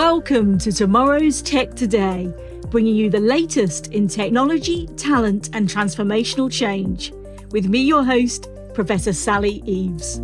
Welcome to Tomorrow's Tech Today, bringing you the latest in technology, talent, and transformational change. With me, your host, Professor Sally Eves.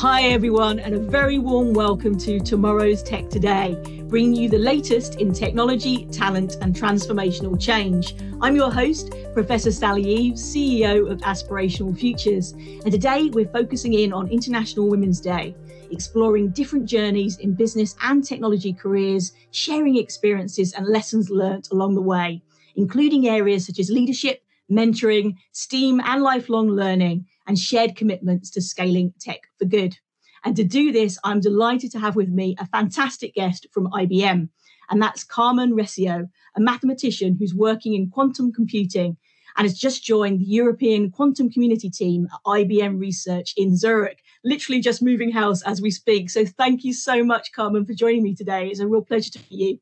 Hi everyone, and a very warm welcome to Tomorrow's Tech Today, bringing you the latest in technology, talent, and transformational change. I'm your host, Professor Sally Eves, CEO of Aspirational Futures, and today we're focusing in on International Women's Day, exploring different journeys in business and technology careers, sharing experiences and lessons learnt along the way, including areas such as leadership, mentoring, STEAM and lifelong learning, and shared commitments to scaling tech for good. And to do this, I'm delighted to have with me a fantastic guest from IBM, and that's Carmen Recio, a mathematician who's working in quantum computing and has just joined the European Quantum Community team at IBM Research in Zurich, literally just moving house as we speak. So thank you so much, Carmen, for joining me today. It's a real pleasure to meet you.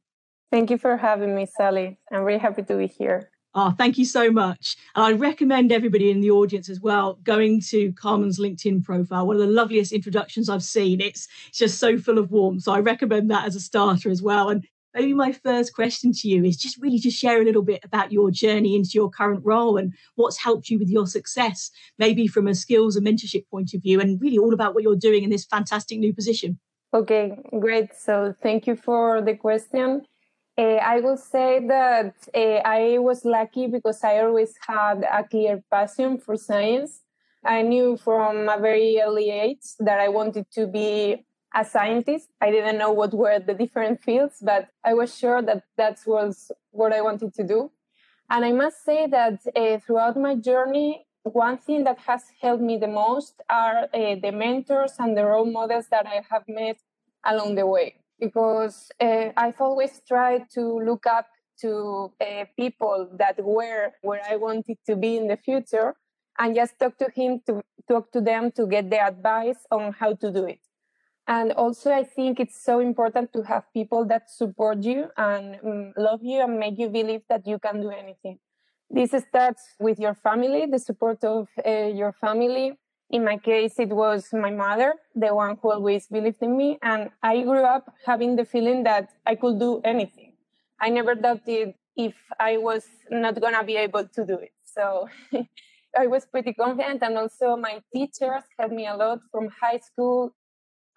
Thank you for having me, Sally. I'm really happy to be here. Oh, thank you so much. And I recommend everybody in the audience as well going to Carmen's LinkedIn profile, one of the loveliest introductions I've seen. It's just so full of warmth. So I recommend that as a starter as well. And maybe my first question to you is just share a little bit about your journey into your current role and what's helped you with your success, maybe from a skills and mentorship point of view, and really all about what you're doing in this fantastic new position. Okay, great. So thank you for the question. I will say that I was lucky because I always had a clear passion for science. I knew from a very early age that I wanted to be a scientist. I didn't know what were the different fields, but I was sure that that was what I wanted to do. And I must say that throughout my journey, one thing that has helped me the most are the mentors and the role models that I have met along the way. Because I've always tried to look up to people that were where I wanted to be in the future and just talk to them to get their advice on how to do it. And also, I think it's so important to have people that support you and love you and make you believe that you can do anything. This starts with your family, the support of your family. In my case, it was my mother, the one who always believed in me. And I grew up having the feeling that I could do anything. I never doubted if I was not going to be able to do it. So I was pretty confident. And also my teachers helped me a lot from high school.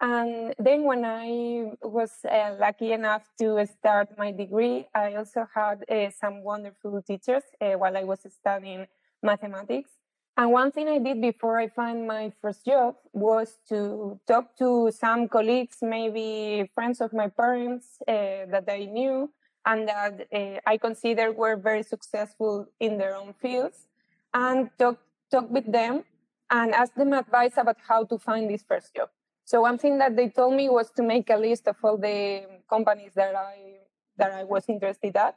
And then when I was lucky enough to start my degree, I also had some wonderful teachers while I was studying mathematics. And one thing I did before I found my first job was to talk to some colleagues, maybe friends of my parents that I knew and that I considered were very successful in their own fields, and talk with them and ask them advice about how to find this first job. So one thing that they told me was to make a list of all the companies that I was interested at,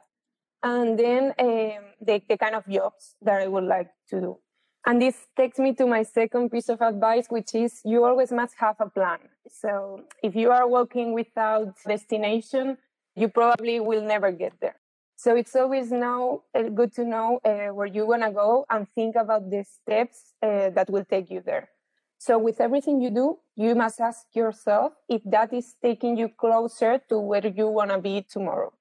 and then the kind of jobs that I would like to do. And this takes me to my second piece of advice, which is you always must have a plan. So if you are walking without destination, you probably will never get there. So it's always good to know where you want to go and think about the steps that will take you there. So with everything you do, you must ask yourself if that is taking you closer to where you want to be tomorrow.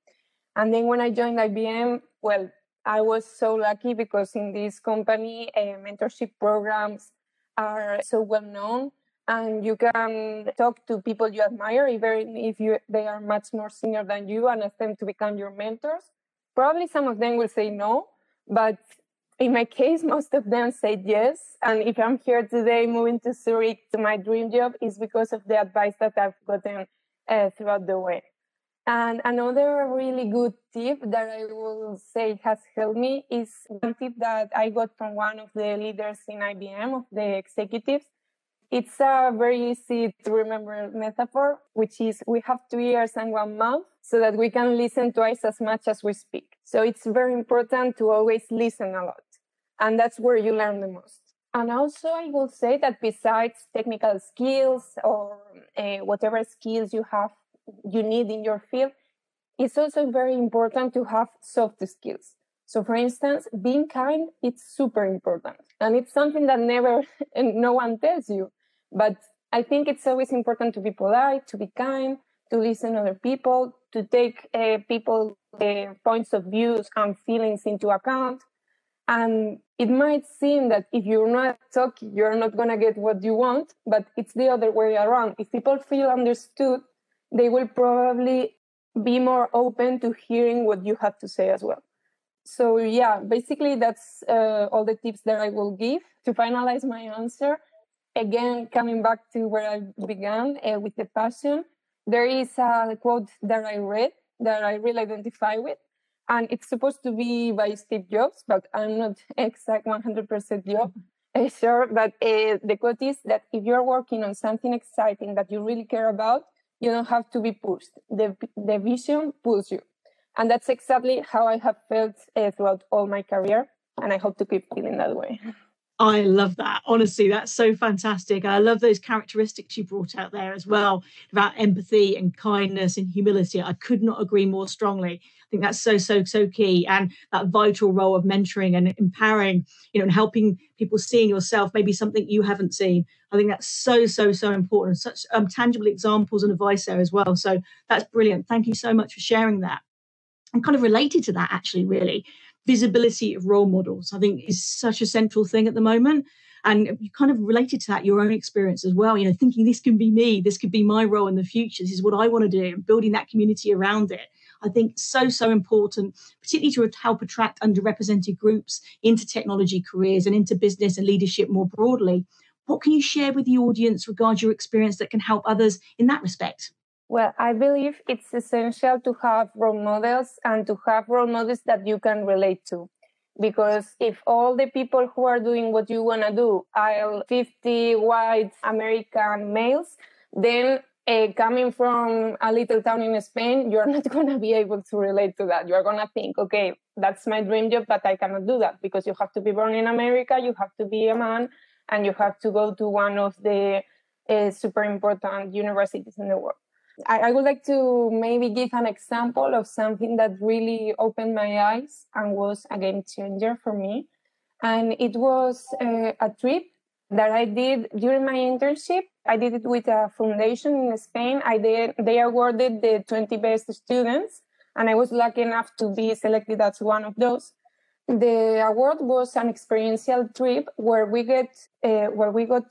And then when I joined IBM, well, I was so lucky because in this company, mentorship programs are so well known, and you can talk to people you admire, even if they are much more senior than you, and ask them to become your mentors. Probably some of them will say no, but in my case, most of them said yes. And if I'm here today, moving to Zurich to my dream job, is because of the advice that I've gotten throughout the way. And another really good tip that I will say has helped me is one tip that I got from one of the leaders in IBM, of the executives. It's a very easy to remember metaphor, which is we have 2 ears and 1 mouth so that we can listen twice as much as we speak. So it's very important to always listen a lot. And that's where you learn the most. And also I will say that besides technical skills or whatever skills you have, you need in your field, it's also very important to have soft skills. So for instance, being kind, it's super important. And it's something that no one tells you. But I think it's always important to be polite, to be kind, to listen to other people, to take people's points of views and feelings into account. And it might seem that if you're not talking, you're not going to get what you want, but it's the other way around. If people feel understood, they will probably be more open to hearing what you have to say as well. So yeah, basically that's all the tips that I will give. To finalize my answer, again, coming back to where I began with the passion, there is a quote that I read that I really identify with. And it's supposed to be by Steve Jobs, but I'm not exact 100% sure. But the quote is that if you're working on something exciting that you really care about, you don't have to be pushed. The vision pulls you. And that's exactly how I have felt throughout all my career. And I hope to keep feeling that way. I love that. Honestly, that's so fantastic. I love those characteristics you brought out there as well about empathy and kindness and humility. I could not agree more strongly. I think that's so, so, so key. And that vital role of mentoring and empowering, you know, and helping people seeing yourself, maybe something you haven't seen. I think that's so, so, so important. Such tangible examples and advice there as well. So that's brilliant. Thank you so much for sharing that. And kind of related to that, actually, really, visibility of role models, I think, is such a central thing at the moment. And you kind of related to that, your own experience as well, you know, thinking this can be me, this could be my role in the future, this is what I want to do, and building that community around it. I think so, so important, particularly to help attract underrepresented groups into technology careers and into business and leadership more broadly. What can you share with the audience regarding your experience that can help others in that respect? Well, I believe it's essential to have role models and to have role models that you can relate to. Because if all the people who are doing what you want to do are 50 white American males, then coming from a little town in Spain, you're not going to be able to relate to that. You're going to think, okay, that's my dream job, but I cannot do that because you have to be born in America, you have to be a man, and you have to go to one of the super important universities in the world. I would like to maybe give an example of something that really opened my eyes and was a game changer for me. And it was a trip that I did during my internship. I did it with a foundation in Spain. They awarded the 20 best students, and I was lucky enough to be selected as one of those. The award was an experiential trip where we got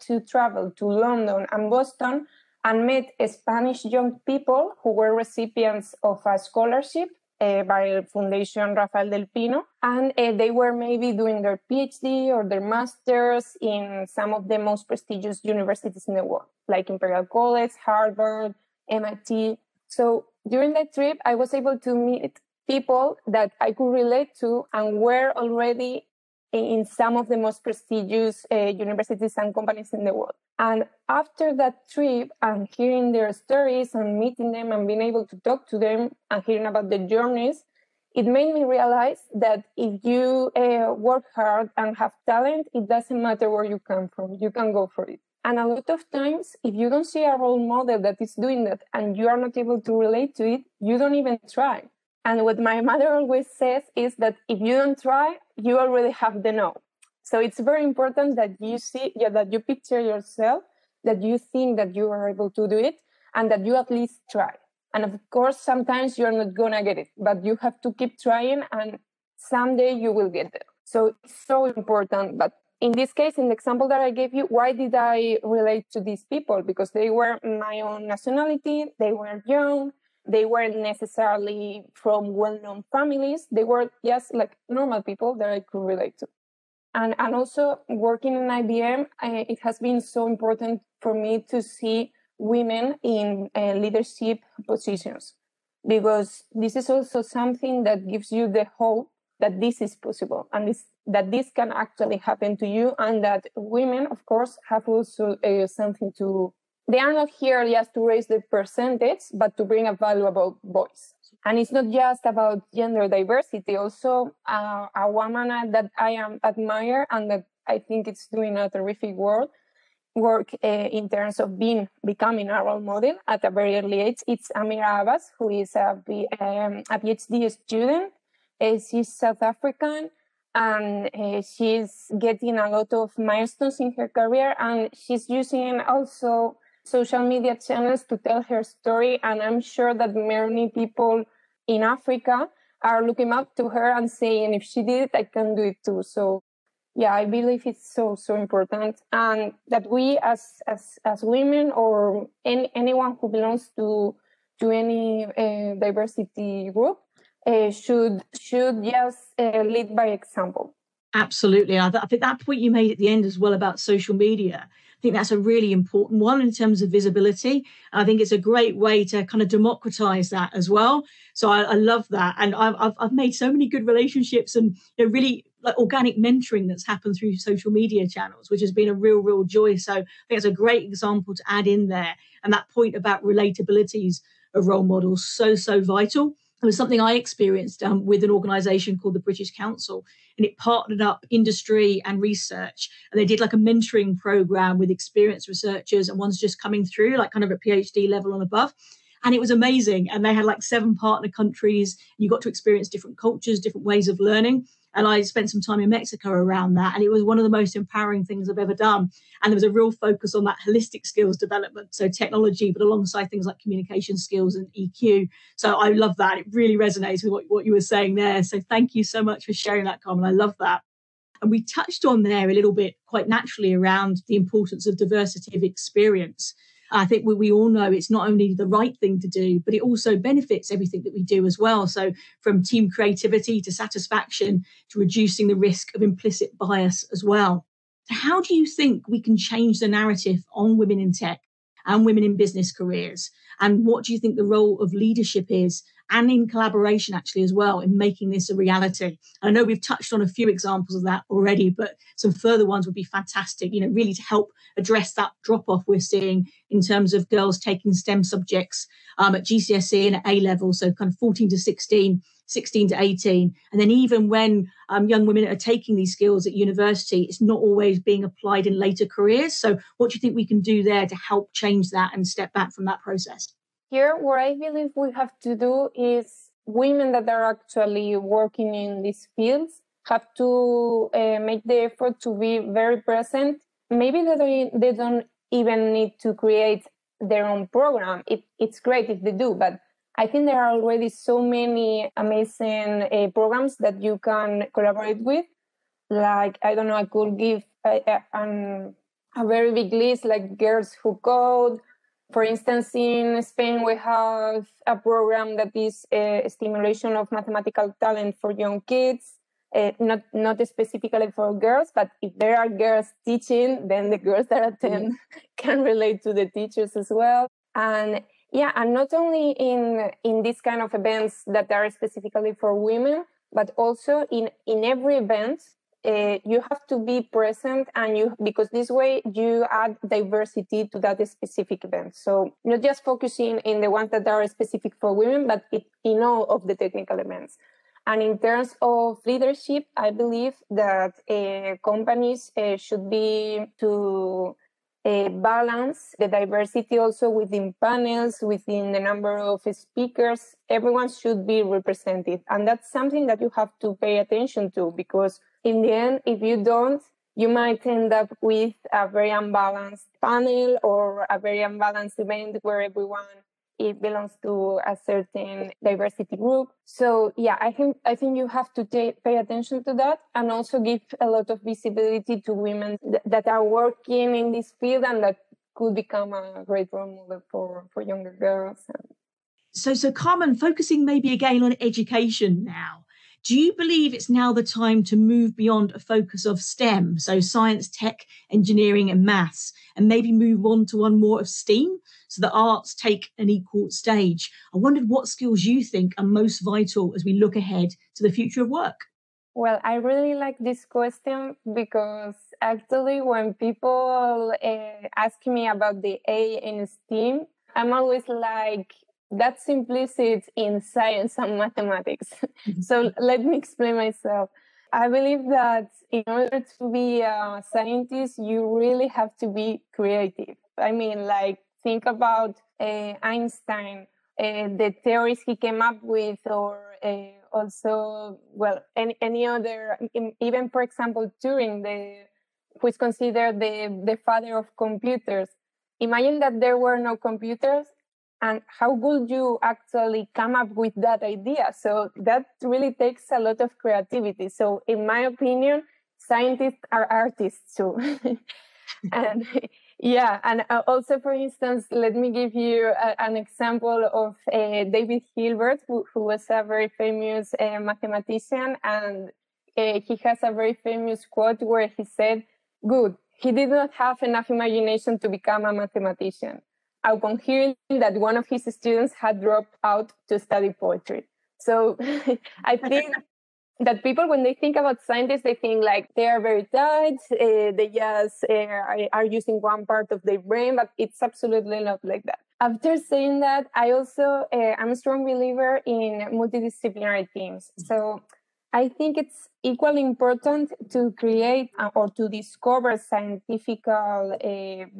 to travel to London and Boston and met Spanish young people who were recipients of a scholarship by Foundation Rafael del Pino. And they were maybe doing their PhD or their masters in some of the most prestigious universities in the world, like Imperial College, Harvard, MIT. So during that trip, I was able to meet people that I could relate to and were already in some of the most prestigious universities and companies in the world. And after that trip and hearing their stories and meeting them and being able to talk to them and hearing about their journeys, it made me realize that if you work hard and have talent, it doesn't matter where you come from, you can go for it. And a lot of times, if you don't see a role model that is doing that and you are not able to relate to it, you don't even try. And what my mother always says is that if you don't try, you already have the know. So it's very important that you see, that you picture yourself, that you think that you are able to do it, and that you at least try. And of course, sometimes you're not going to get it, but you have to keep trying and someday you will get there. So it's so important. But in this case, in the example that I gave you, why did I relate to these people? Because they were my own nationality, they were young, they weren't necessarily from well-known families. They were just like normal people that I could relate to. And also working in IBM, it has been so important for me to see women in leadership positions, because this is also something that gives you the hope that this is possible and that this can actually happen to you, and that women, of course, have also something to. They are not here just to raise the percentage, but to bring a valuable voice. And it's not just about gender diversity. Also, a woman that I admire and that I think it's doing a terrific work in terms of becoming a role model at a very early age. It's Amira Abbas, who is a PhD student. She's South African. and she's getting a lot of milestones in her career, and she's using also social media channels to tell her story. And I'm sure that many people in Africa are looking up to her and saying, if she did it, I can do it too. So yeah, I believe it's so important, and that we as women or anyone who belongs to any diversity group should just lead by example. Absolutely. I think that point you made at the end as well about social media, I think that's a really important one in terms of visibility. I think it's a great way to kind of democratize that as well. So I love that. And I've made so many good relationships and, you know, really like organic mentoring that's happened through social media channels, which has been a real joy. So I think it's a great example to add in there. And that point about relatabilities of role models, so vital. It was something I experienced with an organisation called the British Council, and it partnered up industry and research, and they did like a mentoring programme with experienced researchers and ones just coming through, like kind of a PhD level and above. And it was amazing. And they had like 7 partner countries. You got to experience different cultures, different ways of learning. And I spent some time in Mexico around that. And it was one of the most empowering things I've ever done. And there was a real focus on that holistic skills development. So technology, but alongside things like communication skills and EQ. So I love that. It really resonates with what you were saying there. So thank you so much for sharing that, Carmen. I love that. And we touched on there a little bit quite naturally around the importance of diversity of experience. I think we all know it's not only the right thing to do, but it also benefits everything that we do as well. So from team creativity to satisfaction to reducing the risk of implicit bias as well. How do you think we can change the narrative on women in tech and women in business careers? And what do you think the role of leadership is, and in collaboration actually as well, in making this a reality? I know we've touched on a few examples of that already, but some further ones would be fantastic, you know, really to help address that drop-off we're seeing in terms of girls taking STEM subjects at GCSE and at A level, so kind of 14 to 16, 16 to 18. And then even when young women are taking these skills at university, it's not always being applied in later careers. So what do you think we can do there to help change that and step back from that process? Here, what I believe we have to do is women that are actually working in these fields have to make the effort to be very present. Maybe they don't even need to create their own program. It's great if they do, but I think there are already so many amazing programs that you can collaborate with. Like, I don't know, I could give a very big list, like Girls Who Code. For instance, in Spain, we have a program that is a stimulation of mathematical talent for young kids, not specifically for girls, but if there are girls teaching, then the girls that attend can relate to the teachers as well. And yeah, and not only in these kind of events that are specifically for women, but also in every event, you have to be present, and because this way you add diversity to that specific event. So not just focusing in the ones that are specific for women, but in all of the technical events. And in terms of leadership, I believe that companies should be to balance the diversity also within panels, within the number of speakers. Everyone should be represented. And that's something that you have to pay attention to, because in the end, if you don't, you might end up with a very unbalanced panel or a very unbalanced event where it belongs to a certain diversity group. So yeah, I think you have to pay attention to that, and also give a lot of visibility to women that are working in this field and that could become a great role model for younger girls. So Carmen, focusing maybe again on education now. Do you believe it's now the time to move beyond a focus of STEM, so science, tech, engineering and maths, and maybe move on to one more of STEAM, so the arts take an equal stage? I wondered what skills you think are most vital as we look ahead to the future of work. Well, I really like this question, because actually when people ask me about the A in STEAM, I'm always like, that's implicit in science and mathematics. So let me explain myself. I believe that in order to be a scientist, you really have to be creative. I mean, like, think about Einstein, the theories he came up with, or also, well, any other, even for example, Turing, who is considered the father of computers. Imagine that there were no computers, and how would you actually come up with that idea? So that really takes a lot of creativity. So in my opinion, scientists are artists too. And yeah, and also, for instance, let me give you an example of David Hilbert, who was a very famous mathematician, and he has a very famous quote where he said, "Good, he did not have enough imagination to become a mathematician," upon hearing that one of his students had dropped out to study poetry. So I think that people, when they think about scientists, they think like they are very tight, they just are using one part of their brain, but it's absolutely not like that. After saying that, I also am a strong believer in multidisciplinary teams. So I think it's equally important to create or to discover scientific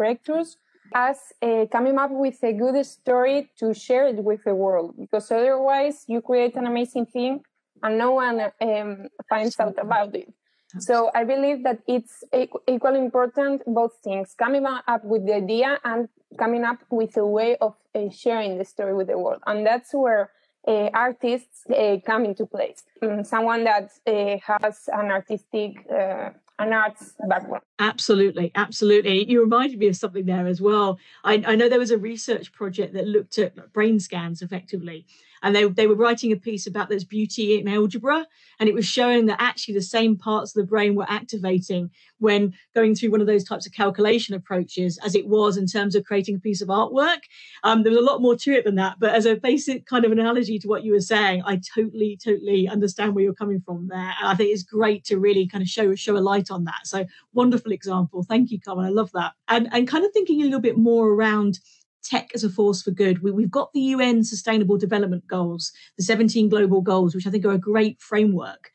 breakthroughs as coming up with a good story to share it with the world, because otherwise you create an amazing thing and no one finds out about it. So I believe that it's equally important, both things, coming up with the idea and coming up with a way of sharing the story with the world. And that's where artists come into place. Someone that has an artistic an arts background. Absolutely, absolutely. You reminded me of something there as well. I know there was a research project that looked at brain scans effectively, and they were writing a piece about this beauty in algebra, and it was showing that actually the same parts of the brain were activating when going through one of those types of calculation approaches as it was in terms of creating a piece of artwork. There was a lot more to it than that, but as a basic kind of analogy to what you were saying, I totally understand where you're coming from there. And I think it's great to really kind of show a light on that. So wonderful example. Thank you, Carmen. I love that. And kind of thinking a little bit more around tech as a force for good. We've got the UN Sustainable Development Goals, the 17 global goals, which I think are a great framework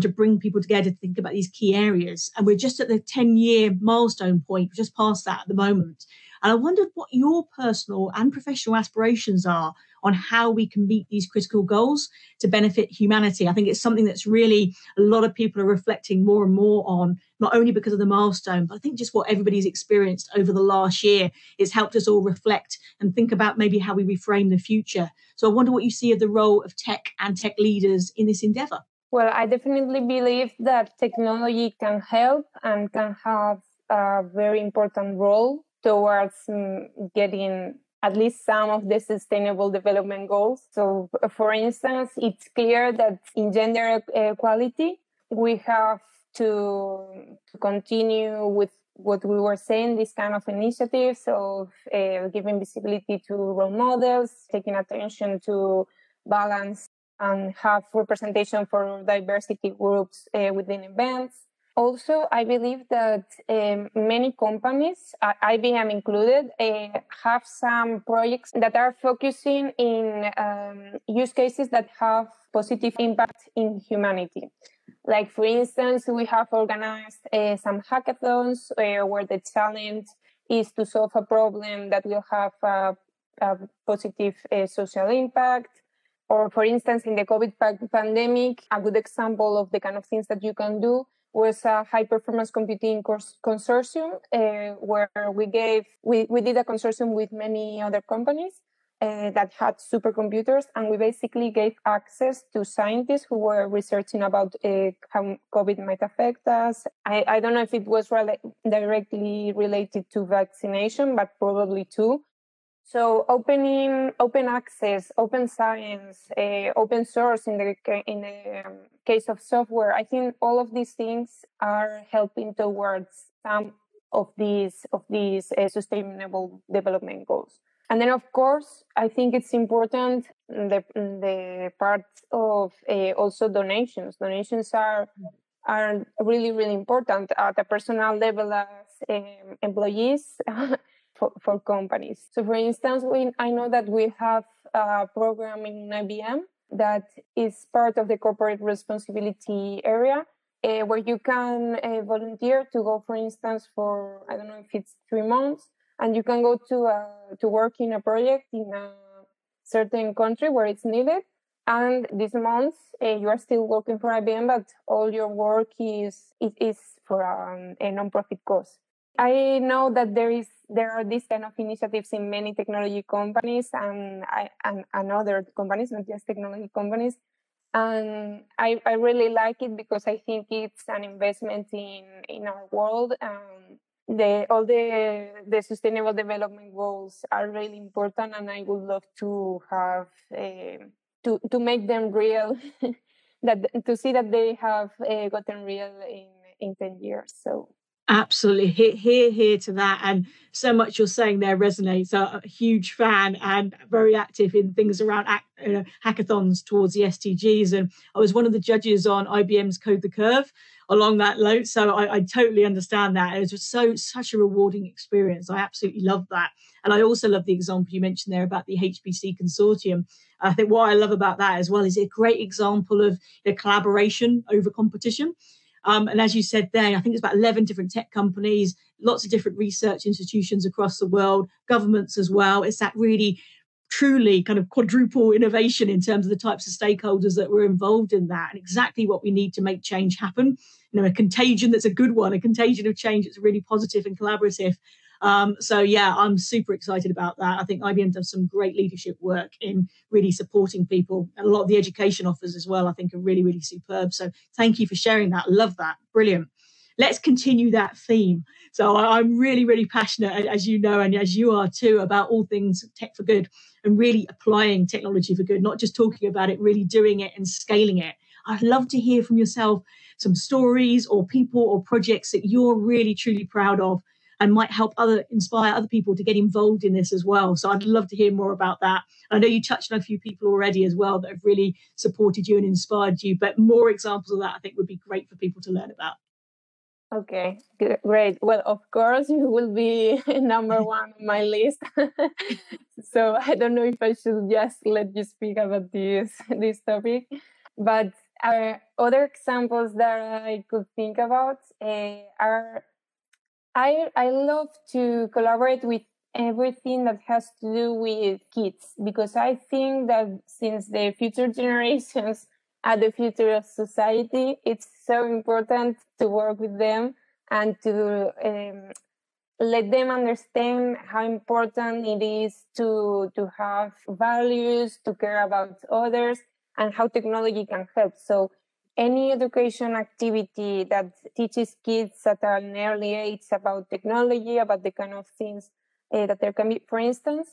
to bring people together to think about these key areas. And we're just at the 10-year milestone point, just past that at the moment. And I wondered what your personal and professional aspirations are on how we can meet these critical goals to benefit humanity. I think it's something that's really a lot of people are reflecting more and more on, not only because of the milestone, but I think just what everybody's experienced over the last year. It's helped us all reflect and think about maybe how we reframe the future. So I wonder what you see of the role of tech and tech leaders in this endeavour. Well, I definitely believe that technology can help and can have a very important role towards getting at least some of the sustainable development goals. So, for instance, it's clear that in gender equality, we have to continue with what we were saying, this kind of initiatives of giving visibility to role models, taking attention to balance and have representation for diversity groups within events. Also, I believe that many companies, IBM included, have some projects that are focusing in use cases that have positive impact in humanity. Like, for instance, we have organized some hackathons where the challenge is to solve a problem that will have a positive social impact. Or, for instance, in the COVID pandemic, a good example of the kind of things that you can do was a high-performance computing consortium where we did a consortium with many other companies that had supercomputers, and we basically gave access to scientists who were researching about how COVID might affect us. I don't know if it was directly related to vaccination, but probably too. So open access, open science, open source in the case of software, I think all of these things are helping towards some of these sustainable development goals. And then, of course, I think it's important the part of also donations. Donations are really, really important at a personal level as employees. For companies. So, for instance, I know that we have a program in IBM that is part of the corporate responsibility area where you can volunteer to go, for instance, for, I don't know if it's 3 months, and you can go to work in a project in a certain country where it's needed. And this month, you are still working for IBM, but all your work is for a non-profit cause. I know that there are these kind of initiatives in many technology companies and other companies, not just technology companies. And I really like it because I think it's an investment in our world. All the Sustainable Development Goals are really important, and I would love to have to make them real, to see that they have gotten real in 10 years. So. Absolutely. Hear to that. And so much you're saying there resonates. I'm a huge fan and very active in things around hackathons towards the SDGs. And I was one of the judges on IBM's Code the Curve along that note. So I totally understand that. It was just such a rewarding experience. I absolutely love that. And I also love the example you mentioned there about the HPC consortium. I think what I love about that as well is a great example of the collaboration over competition. And as you said there, I think it's about 11 different tech companies, lots of different research institutions across the world, governments as well. It's that really, truly kind of quadruple innovation in terms of the types of stakeholders that were involved in that, and exactly what we need to make change happen. You know, a contagion that's a good one, a contagion of change that's really positive and collaborative. So yeah, I'm super excited about that. I think IBM does some great leadership work in really supporting people, and a lot of the education offers as well, I think, are really, really superb. So thank you for sharing that. Love that. Brilliant. Let's continue that theme. So I'm really, really passionate, as you know, and as you are too, about all things tech for good and really applying technology for good, not just talking about it, really doing it and scaling it. I'd love to hear from yourself some stories or people or projects that you're really, truly proud of and might help inspire other people to get involved in this as well. So I'd love to hear more about that. I know you touched on a few people already as well that have really supported you and inspired you, but more examples of that I think would be great for people to learn about. Okay, great. Well, of course, you will be number one on my list. So I don't know if I should just let you speak about this topic, but other examples that I could think about are I love to collaborate with everything that has to do with kids, because I think that since the future generations are the future of society, it's so important to work with them and to let them understand how important it is to have values, to care about others, and how technology can help. So any education activity that teaches kids at an early age about technology, about the kind of things that there can be. For instance,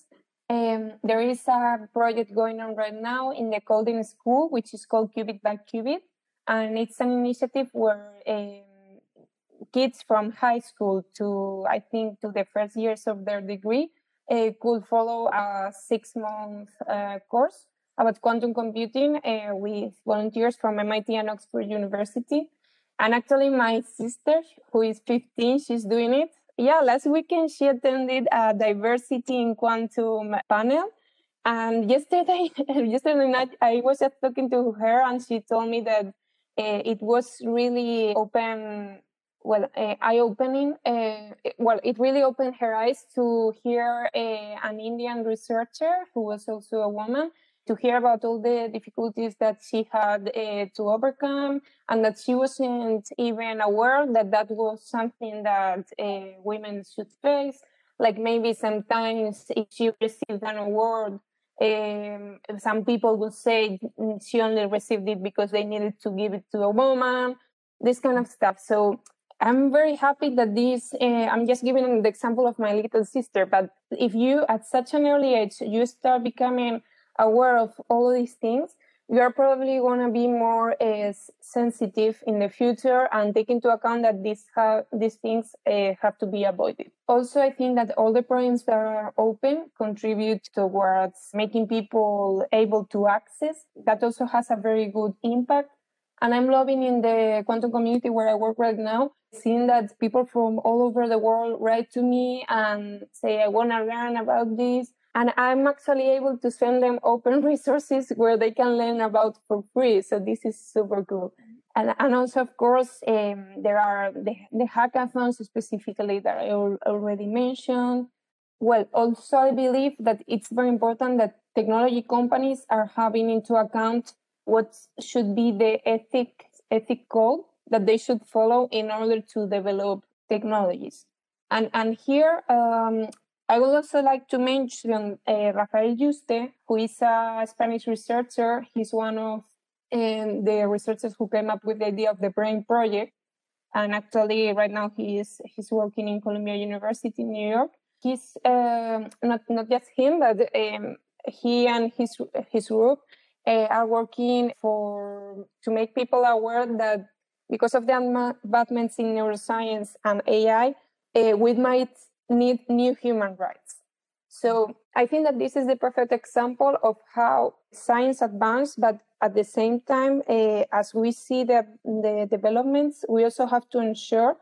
there is a project going on right now in the Coding School, which is called Qubit by Qubit. And it's an initiative where kids from high school to, I think, to the first years of their degree could follow a 6-month course about quantum computing with volunteers from MIT and Oxford University. And actually my sister, who is 15, she's doing it. Yeah, last weekend she attended a diversity in quantum panel. And yesterday night, I was just talking to her and she told me that it was really eye-opening. It really opened her eyes to hear an Indian researcher who was also a woman, to hear about all the difficulties that she had to overcome, and that she wasn't even aware that that was something that women should face. Like maybe sometimes if she received an award, some people would say she only received it because they needed to give it to a woman, this kind of stuff. So I'm very happy that I'm just giving the example of my little sister, but if you at such an early age, you start becoming aware of all these things, you are probably going to be more sensitive in the future and take into account that these things have to be avoided. Also, I think that all the programs that are open contribute towards making people able to access. That also has a very good impact. And I'm loving in the quantum community where I work right now, seeing that people from all over the world write to me and say, I want to learn about this. And I'm actually able to send them open resources where they can learn about for free. So this is super cool. And also, of course, there are the hackathons specifically that I already mentioned. Well, also, I believe that it's very important that technology companies are having into account what should be the ethic code that they should follow in order to develop technologies. And here, I would also like to mention Rafael Yuste, who is a Spanish researcher. He's one of the researchers who came up with the idea of the Brain Project. And actually, right now, he's working in Columbia University in New York. He's not just him, but he and his group are working to make people aware that because of the advancements in neuroscience and AI, we might need new human rights. So I think that this is the perfect example of how science advances, but at the same time, as we see the developments, we also have to ensure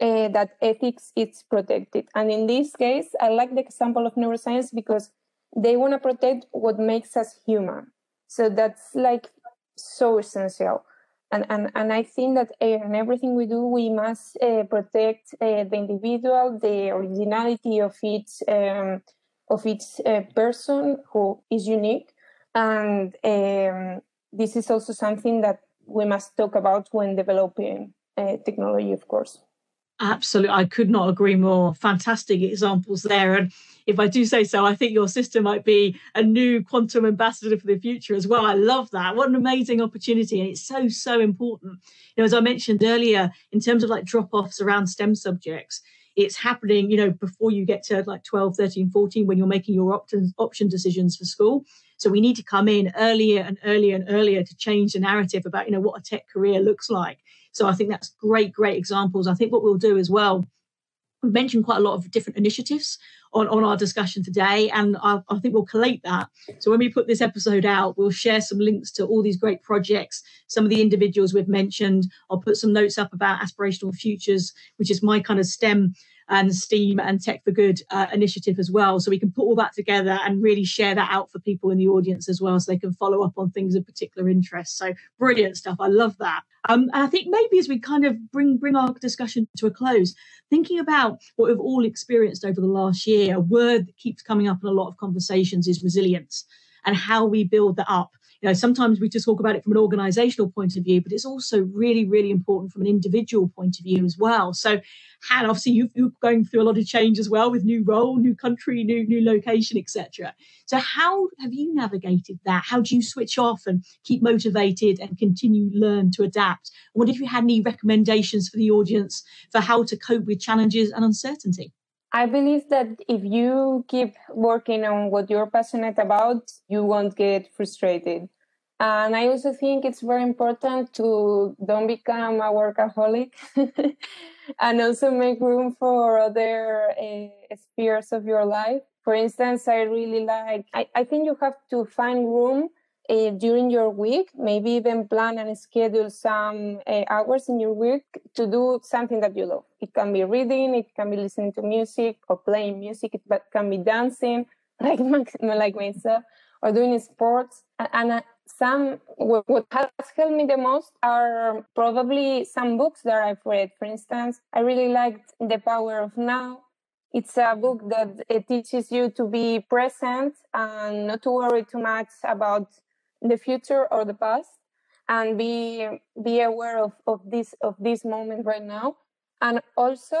that ethics is protected. And in this case, I like the example of neuroscience because they want to protect what makes us human. So that's like so essential. And I think that in everything we do, we must protect the individual, the originality of each person who is unique. And this is also something that we must talk about when developing technology, of course. Absolutely. I could not agree more. Fantastic examples there. And if I do say so, I think your sister might be a new quantum ambassador for the future as well. I love that. What an amazing opportunity. And it's so, so important. You know, as I mentioned earlier, in terms of like drop-offs around STEM subjects, it's happening, you know, before you get to like 12, 13, 14, when you're making your option decisions for school. So we need to come in earlier and earlier and earlier to change the narrative about, you know, what a tech career looks like. So I think that's great, great examples. I think what we'll do as well, we've mentioned quite a lot of different initiatives on our discussion today, and I think we'll collate that. So when we put this episode out, we'll share some links to all these great projects, some of the individuals we've mentioned. I'll put some notes up about Aspirational Futures, which is my kind of STEM and STEAM and Tech for Good initiative as well. So we can put all that together and really share that out for people in the audience as well, so they can follow up on things of particular interest. So brilliant stuff. I love that. And I think maybe as we kind of bring our discussion to a close, thinking about what we've all experienced over the last year, a word that keeps coming up in a lot of conversations is resilience and how we build that up. You know, sometimes we just talk about it from an organizational point of view, but it's also really, really important from an individual point of view as well. So, Han, obviously you're going through a lot of change as well with new role, new country, new location, etc. So how have you navigated that? How do you switch off and keep motivated and continue learn to adapt? I wonder if you had any recommendations for the audience for how to cope with challenges and uncertainty. I believe that if you keep working on what you're passionate about, you won't get frustrated. And I also think it's very important to don't become a workaholic and also make room for other spheres of your life. For instance, I think you have to find room during your week, maybe even plan and schedule some hours in your week to do something that you love. It can be reading, it can be listening to music or playing music, it can be dancing like myself, or doing sports. And what has helped me the most are probably some books that I've read. For instance, I really liked The Power of Now. It's a book that teaches you to be present and not to worry too much about the future or the past, and be aware of this moment right now. And also,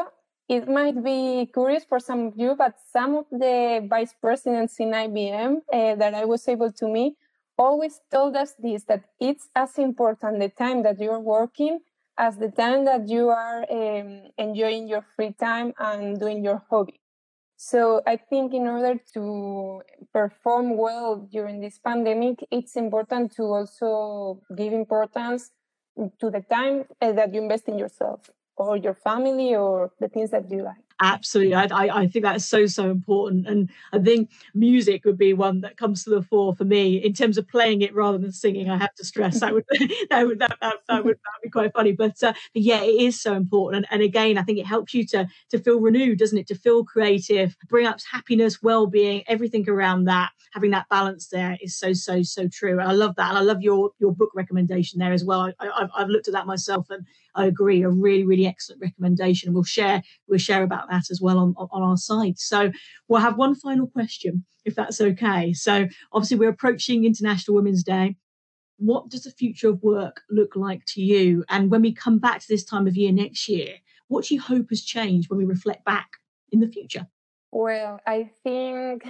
it might be curious for some of you, but some of the vice presidents in IBM that I was able to meet always told us this, that it's as important the time that you're working as the time that you are enjoying your free time and doing your hobby. So I think in order to perform well during this pandemic, it's important to also give importance to the time that you invest in yourself or your family or the things that you like. Absolutely. I think that's so, so important. And I think music would be one that comes to the fore for me in terms of playing it rather than singing. I have to stress that would be quite funny. But yeah, it is so important. And again, I think it helps you to feel renewed, doesn't it? To feel creative, bring up happiness, well-being, everything around that. Having that balance there is so, so, so true. And I love that. And I love your book recommendation there as well. I've looked at that myself and I agree. A really, really excellent recommendation. We'll share about about that as well on our side. So we'll have one final question, if that's okay. So obviously we're approaching International Women's Day. What does the future of work look like to you? And when we come back to this time of year next year, what do you hope has changed when we reflect back in the future? Well, I think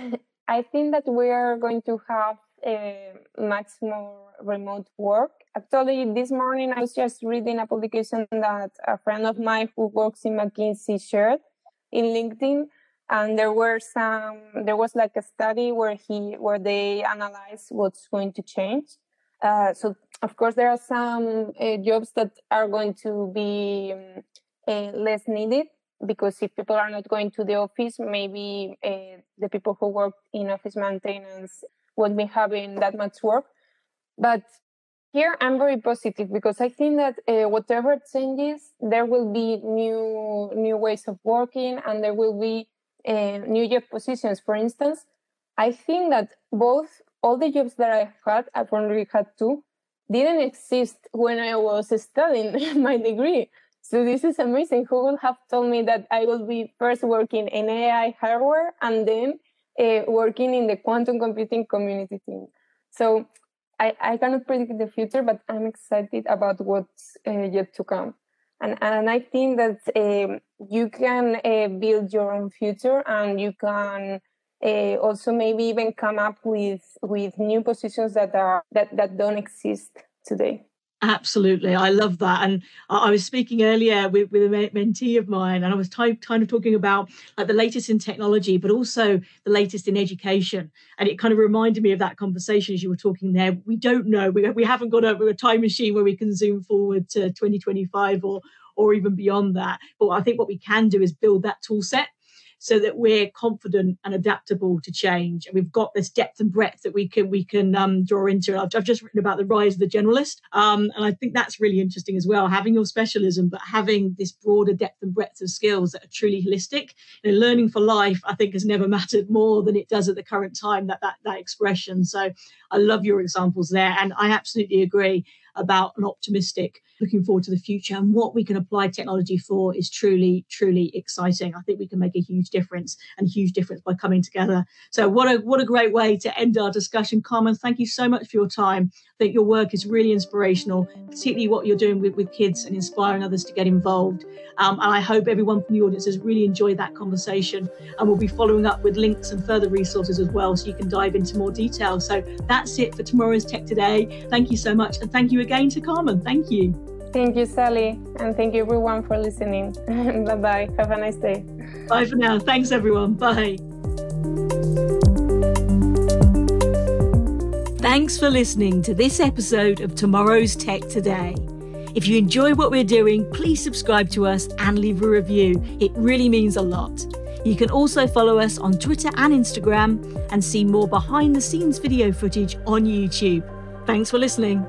that we are going to have much more remote work. Actually, this morning I was just reading a publication that a friend of mine who works in McKinsey shared in LinkedIn, and there was like a study where they analyzed what's going to change. So of course there are some jobs that are going to be less needed, because if people are not going to the office, maybe the people who work in office maintenance won't be having that much work. But here I'm very positive, because I think that whatever changes, there will be new ways of working, and there will be new job positions. For instance, I think that all the jobs that I've only had two, didn't exist when I was studying my degree. So this is amazing. Who would have told me that I will be first working in AI hardware and then working in the quantum computing community thing? So I cannot predict the future, but I'm excited about what's yet to come. And I think that you can build your own future, and you can also maybe even come up with new positions that don't exist today. Absolutely. I love that. And I was speaking earlier with a mentee of mine, and I was kind of talking about like the latest in technology, but also the latest in education. And it kind of reminded me of that conversation as you were talking there. We don't know. We haven't got a time machine where we can zoom forward to 2025 or even beyond that. But I think what we can do is build that tool set, so that we're confident and adaptable to change. And we've got this depth and breadth that we can draw into. I've just written about the rise of the generalist. And I think that's really interesting as well, having your specialism, but having this broader depth and breadth of skills that are truly holistic. You know, learning for life, I think, has never mattered more than it does at the current time, that expression. So I love your examples there. And I absolutely agree about an optimistic looking forward to the future, and what we can apply technology for is truly, truly exciting. I think we can make a huge difference, and a huge difference by coming together. So what a great way to end our discussion. Carmen, thank you so much for your time. I think your work is really inspirational, particularly what you're doing with kids and inspiring others to get involved. And I hope everyone from the audience has really enjoyed that conversation, and we'll be following up with links and further resources as well, so you can dive into more detail. So that's it for Tomorrow's Tech Today. Thank you so much, and thank you again to Carmen. Thank you. Thank you, Sally. And thank you, everyone, for listening. Bye-bye. Have a nice day. Bye for now. Thanks, everyone. Bye. Thanks for listening to this episode of Tomorrow's Tech Today. If you enjoy what we're doing, please subscribe to us and leave a review. It really means a lot. You can also follow us on Twitter and Instagram, and see more behind-the-scenes video footage on YouTube. Thanks for listening.